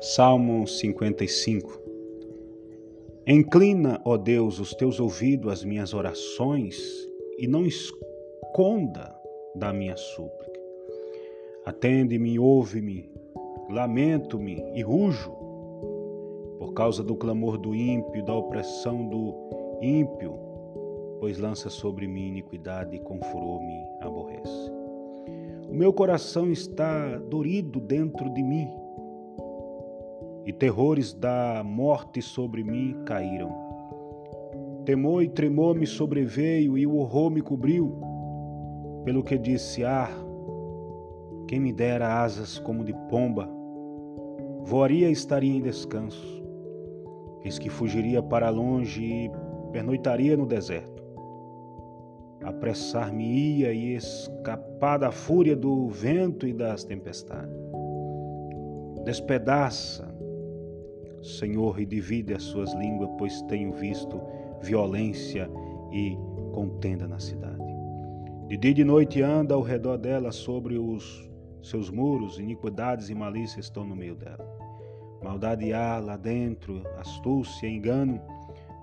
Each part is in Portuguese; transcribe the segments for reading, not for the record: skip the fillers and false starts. Salmo 55. Inclina, ó Deus, os teus ouvidos às minhas orações e não esconda da minha súplica. Atende-me e ouve-me, lamento-me e rujo. Por causa do clamor do ímpio, da opressão do ímpio, pois lança sobre mim iniquidade e com furor me aborrece. O meu coração está dorido dentro de mim, e terrores da morte sobre mim caíram. Temor e tremor me sobreveio, e o horror me cobriu, pelo que disse: ah, quem me dera asas como de pomba, voaria e estaria em descanso. Eis que fugiria para longe e pernoitaria no deserto. Apressar-me-ia e escapar da fúria do vento e das tempestades. Despedaça, Senhor, e divide as suas línguas, pois tenho visto violência e contenda na cidade. De dia e de noite anda ao redor dela, sobre os seus muros, iniquidades e malícia estão no meio dela. Maldade há lá dentro, astúcia, engano,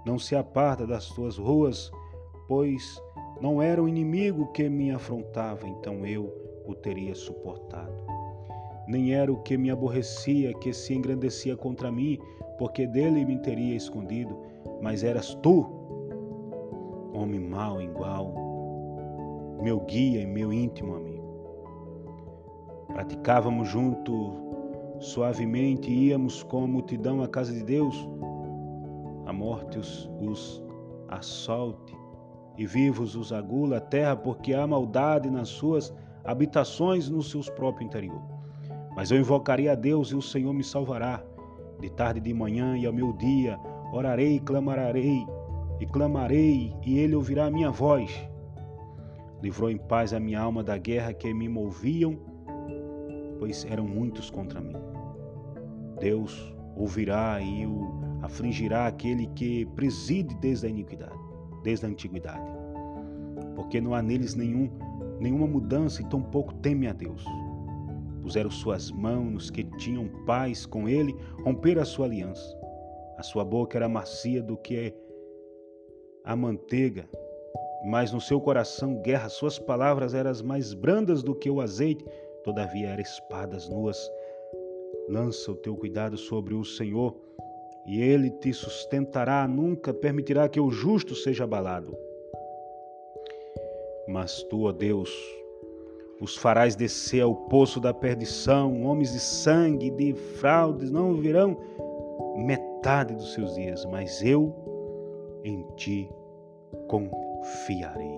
não se aparta das tuas ruas, pois não era o inimigo que me afrontava, então eu o teria suportado. Nem era o que me aborrecia, que se engrandecia contra mim, porque dele me teria escondido, mas eras tu, homem mau e igual, meu guia e meu íntimo amigo. Praticávamos junto suavemente, íamos com a multidão à casa de Deus. A morte os assolte e vivos os agula a terra, porque há maldade nas suas habitações, no seu próprio interior. Mas eu invocarei a Deus e o Senhor me salvará. De tarde e de manhã e ao meu dia orarei e clamarei, e ele ouvirá a minha voz. Livrou em paz a minha alma da guerra que me moviam, pois eram muitos contra mim. Deus ouvirá e o afligirá aquele que preside desde a antiguidade, porque não há neles nenhuma mudança e tampouco teme a Deus. Puseram suas mãos nos que tinham paz com ele, romperam a sua aliança. A sua boca era macia do que a manteiga, mas no seu coração guerra. Suas palavras eram mais brandas do que o azeite, todavia eram espadas nuas. Lança o teu cuidado sobre o Senhor, e ele te sustentará, nunca permitirá que o justo seja abalado. Mas tu, ó Deus, os farás descer ao poço da perdição. Homens de sangue e de fraudes não viverão metade dos seus dias, mas eu em ti confiarei.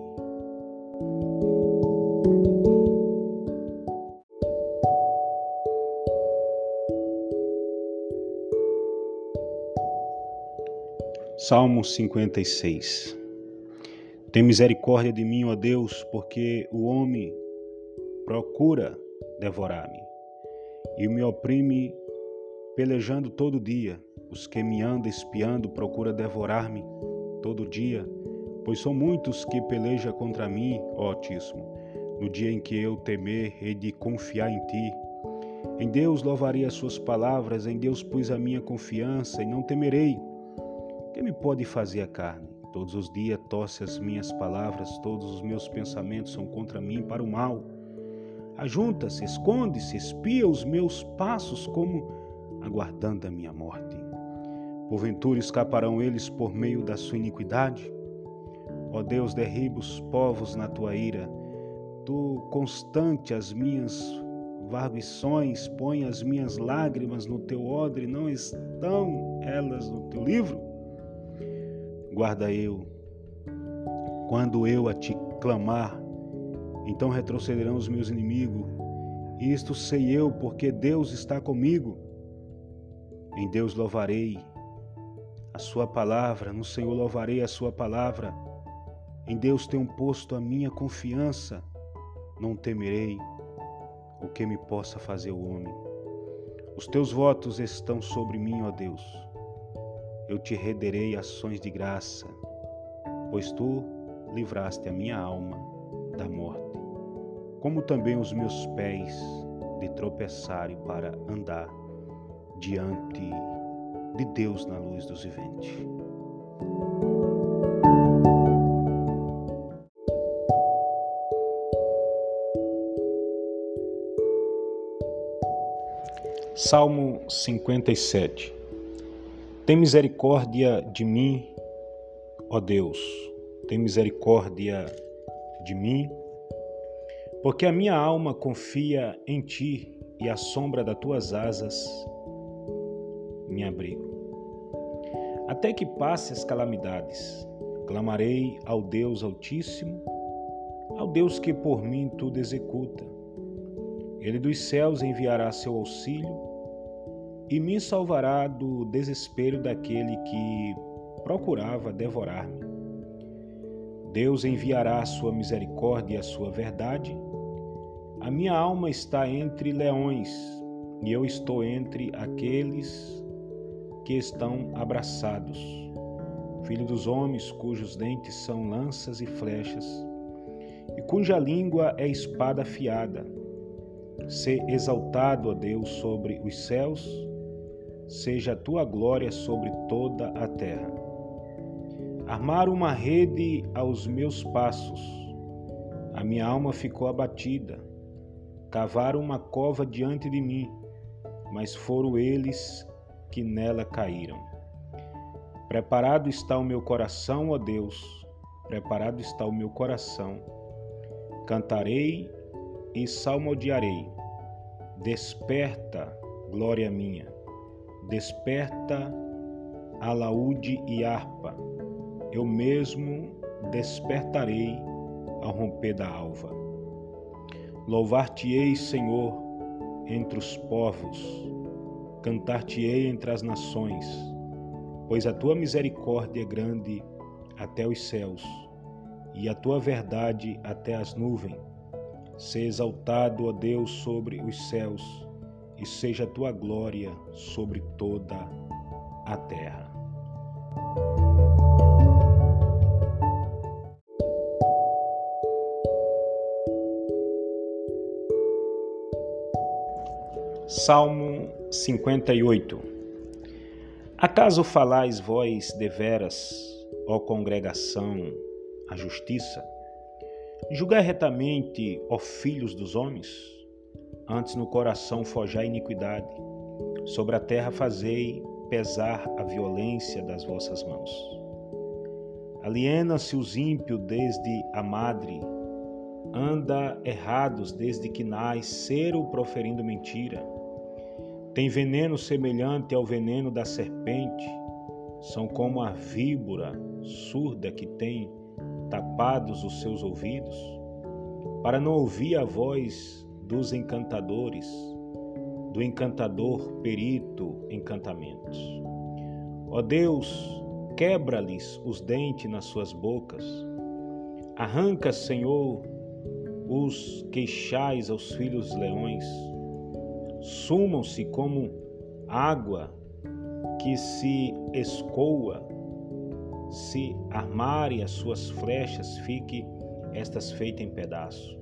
Salmo 56. Tem misericórdia de mim, ó Deus, porque o homem procura devorar-me e me oprime pelejando todo dia. Os que me andam espiando procura devorar-me todo dia, pois são muitos que pelejam contra mim, ó Altíssimo. No dia em que eu temer, hei de confiar em ti. Em Deus louvarei as suas palavras, em Deus pus a minha confiança e não temerei. Que me pode fazer a carne? Todos os dias torce as minhas palavras, todos os meus pensamentos são contra mim para o mal. Ajunta-se, esconde-se, espia os meus passos como aguardando a minha morte. Porventura escaparão eles por meio da sua iniquidade? Ó Deus, derriba os povos na tua ira. Tu constante as minhas varguições, põe as minhas lágrimas no teu odre, não estão elas no teu livro? Guarda eu, quando eu a ti clamar, então retrocederão os meus inimigos. Isto sei eu, porque Deus está comigo. Em Deus louvarei a sua palavra, no Senhor louvarei a sua palavra. Em Deus tenho posto a minha confiança, não temerei o que me possa fazer o homem. Os teus votos estão sobre mim, ó Deus. Eu te renderei ações de graça, pois tu livraste a minha alma da morte, como também os meus pés de tropeçarem para andar diante de Deus na luz dos viventes. Salmo 57. Tem misericórdia de mim, ó Deus, tem misericórdia de mim, porque a minha alma confia em ti e à sombra das tuas asas me abrigo. Até que passe as calamidades, clamarei ao Deus Altíssimo, ao Deus que por mim tudo executa. Ele dos céus enviará seu auxílio e me salvará do desespero daquele que procurava devorar-me. Deus enviará a sua misericórdia e a sua verdade. A minha alma está entre leões e eu estou entre aqueles que estão abraçados, filho dos homens cujos dentes são lanças e flechas e cuja língua é espada afiada. Sê exaltado, ó Deus, sobre os céus, seja a tua glória sobre toda a terra. Armaram uma rede aos meus passos, a minha alma ficou abatida. Cavaram uma cova diante de mim, mas foram eles que nela caíram. Preparado está o meu coração, ó Deus, preparado está o meu coração. Cantarei e salmodiarei. Desperta, glória minha, desperta, alaúde e harpa. Eu mesmo despertarei ao romper da alva. Louvar-te-ei, Senhor, entre os povos, cantar-te-ei entre as nações, pois a tua misericórdia é grande até os céus, e a tua verdade até as nuvens. Sê exaltado, ó Deus, sobre os céus, e seja a tua glória sobre toda a terra. Salmo 58. Acaso falais vós deveras, ó congregação, a justiça? Julgai retamente, ó filhos dos homens, antes no coração forjai iniquidade, sobre a terra fazei pesar a violência das vossas mãos. Aliena-se os ímpios desde a madre, anda errados desde que nasceram proferindo mentira. Tem veneno semelhante ao veneno da serpente, são como a víbora surda que tem tapados os seus ouvidos, para não ouvir a voz dos encantadores, do encantador perito em encantamentos. Ó Deus, quebra-lhes os dentes nas suas bocas, arranca, Senhor, os queixais aos filhos leões, sumam-se como água que se escoa. Se armarem as suas flechas, fique estas feitas em pedaço.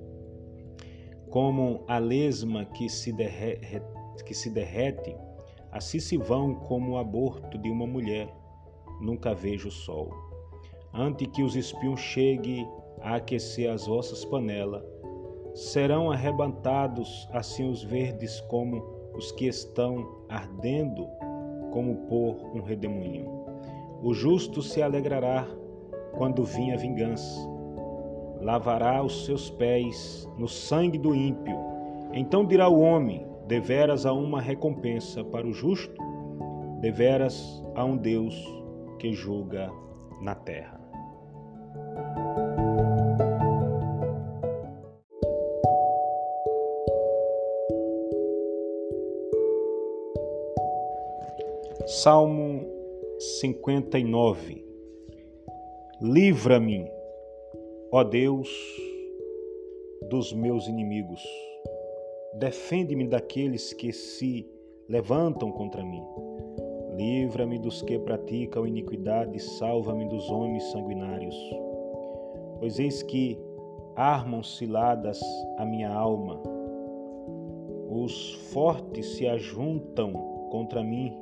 Como a lesma que se derrete, assim se vão como o aborto de uma mulher. Nunca vejo o sol. Antes que os espinhos cheguem a aquecer as vossas panelas, serão arrebatados assim os verdes como os que estão ardendo, como por um redemoinho. O justo se alegrará quando vir a vingança, lavará os seus pés no sangue do ímpio. Então dirá o homem: deveras há uma recompensa para o justo, deveras há um Deus que julga na terra. Salmo 59. Livra-me, ó Deus, dos meus inimigos. Defende-me daqueles que se levantam contra mim. Livra-me dos que praticam iniquidade, salva-me dos homens sanguinários. Pois eis que armam ciladas a minha alma. Os fortes se ajuntam contra mim,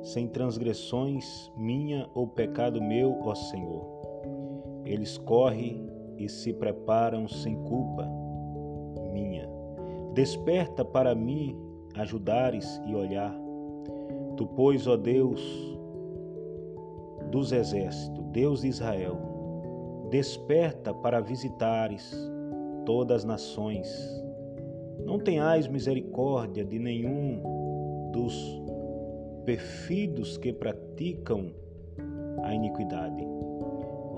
sem transgressões minha ou pecado meu, ó Senhor. Eles correm e se preparam sem culpa minha. Desperta para mim ajudares e olhar. Tu, pois, ó Deus dos exércitos, Deus de Israel, desperta para visitares todas as nações. Não tenhais misericórdia de nenhum dos perfidos que praticam a iniquidade.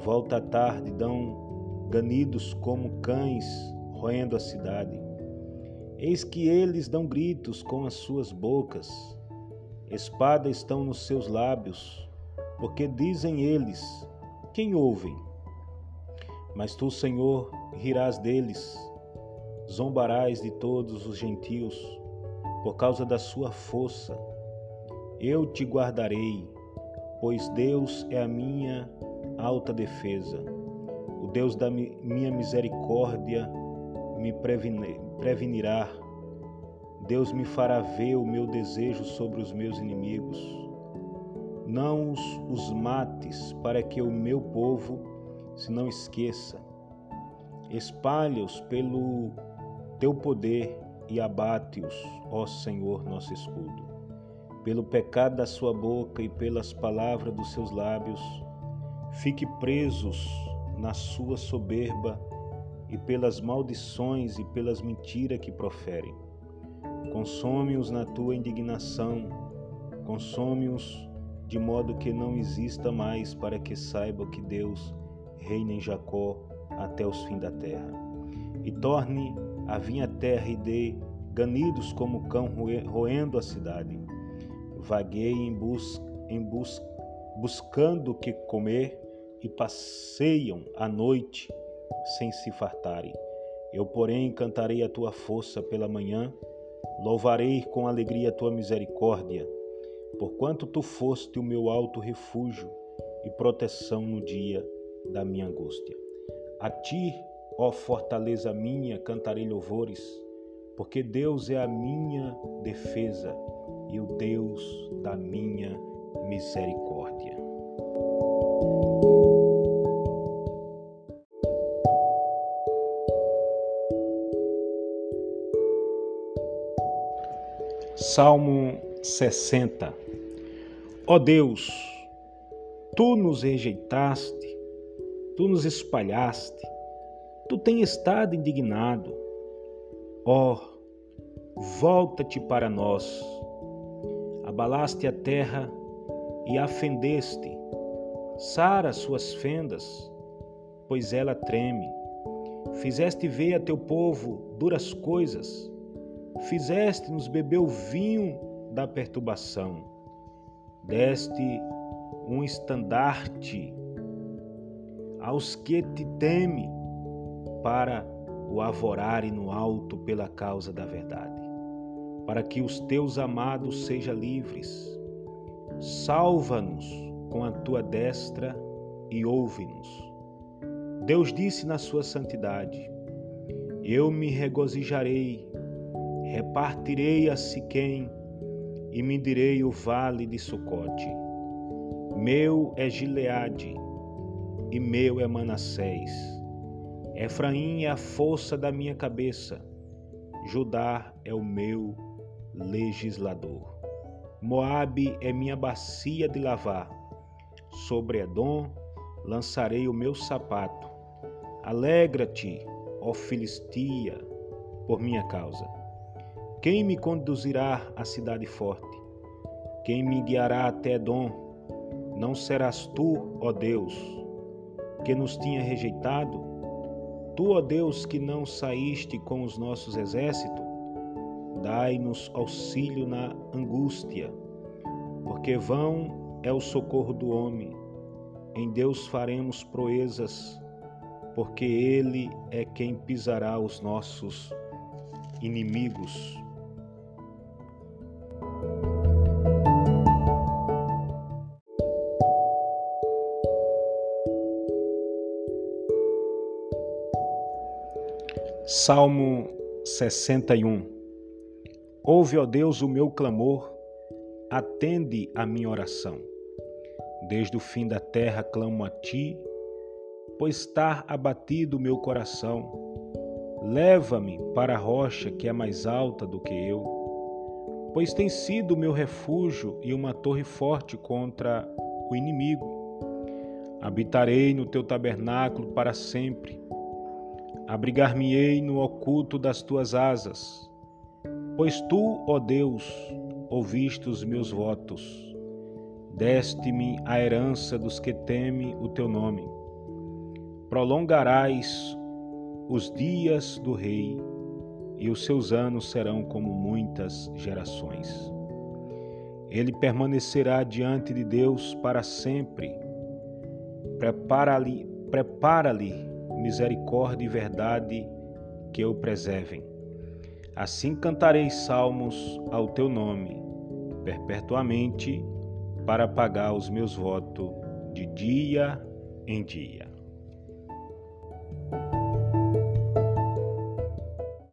Volta à tarde, dão ganidos como cães, roendo a cidade. Eis que eles dão gritos com as suas bocas, espada estão nos seus lábios, porque dizem eles, quem ouvem? Mas tu, Senhor, rirás deles, zombarás de todos os gentios, por causa da sua força. Eu te guardarei, pois Deus é a minha alta defesa. O Deus da minha misericórdia me prevenirá. Deus me fará ver o meu desejo sobre os meus inimigos. Não os mates, para que o meu povo se não esqueça. Espalha-os pelo teu poder e abate-os, ó Senhor, nosso escudo. Pelo pecado da sua boca e pelas palavras dos seus lábios, fique presos na sua soberba e pelas maldições e pelas mentiras que proferem. Consome-os na tua indignação, consome-os de modo que não exista mais, para que saiba que Deus reina em Jacó até os fins da terra. E torne a vinha terra e dê ganidos como cão roendo a cidade. Vagueie buscando o que comer e passeiam à noite sem se fartarem. Eu, porém, cantarei a tua força pela manhã, louvarei com alegria a tua misericórdia, porquanto tu foste o meu alto refúgio e proteção no dia da minha angústia. A ti, ó fortaleza minha, cantarei louvores, porque Deus é a minha defesa e o Deus da minha misericórdia. Salmo 60. Ó Deus, tu nos rejeitaste, tu nos espalhaste, tu tens estado indignado. Ó, volta-te para nós. Abalaste a terra e a fendeste, sara suas fendas, pois ela treme. Fizeste ver a teu povo duras coisas, fizeste-nos beber o vinho da perturbação, deste um estandarte aos que te temem, para o avorarem no alto pela causa da verdade, para que os teus amados sejam livres. Salva-nos com a tua destra e ouve-nos. Deus disse na sua santidade, eu me regozijarei, repartirei a Siquém e medirei o vale de Sucote. Meu é Gileade e meu é Manassés. Efraim é a força da minha cabeça, Judá é o meu legislador. Moabe é minha bacia de lavar, sobre Edom lançarei o meu sapato. Alegra-te, ó Filistia, por minha causa. Quem me conduzirá à cidade forte? Quem me guiará até Edom? Não serás tu, ó Deus, que nos tinha rejeitado? Tu, ó Deus, que não saíste com os nossos exércitos? Dai-nos auxílio na angústia, porque vão é o socorro do homem. Em Deus faremos proezas, porque Ele é quem pisará os nossos inimigos. Salmo 61. Ouve, ó Deus, o meu clamor atende a minha oração. Desde o fim da terra clamo a ti, pois está abatido o meu coração. Leva-me para a rocha que é mais alta do que eu, pois tem sido o meu refúgio e uma torre forte contra o inimigo. Habitarei no teu tabernáculo para sempre, abrigar-me-ei no oculto das tuas asas, pois tu, ó Deus, ouviste os meus votos, deste-me a herança dos que temem o teu nome. Prolongarás os dias do rei, e os seus anos serão como muitas gerações. Ele permanecerá diante de Deus para sempre. Prepara-lhe misericórdia e verdade que o preservem. Assim cantarei salmos ao teu nome, perpetuamente, para pagar os meus votos de dia em dia.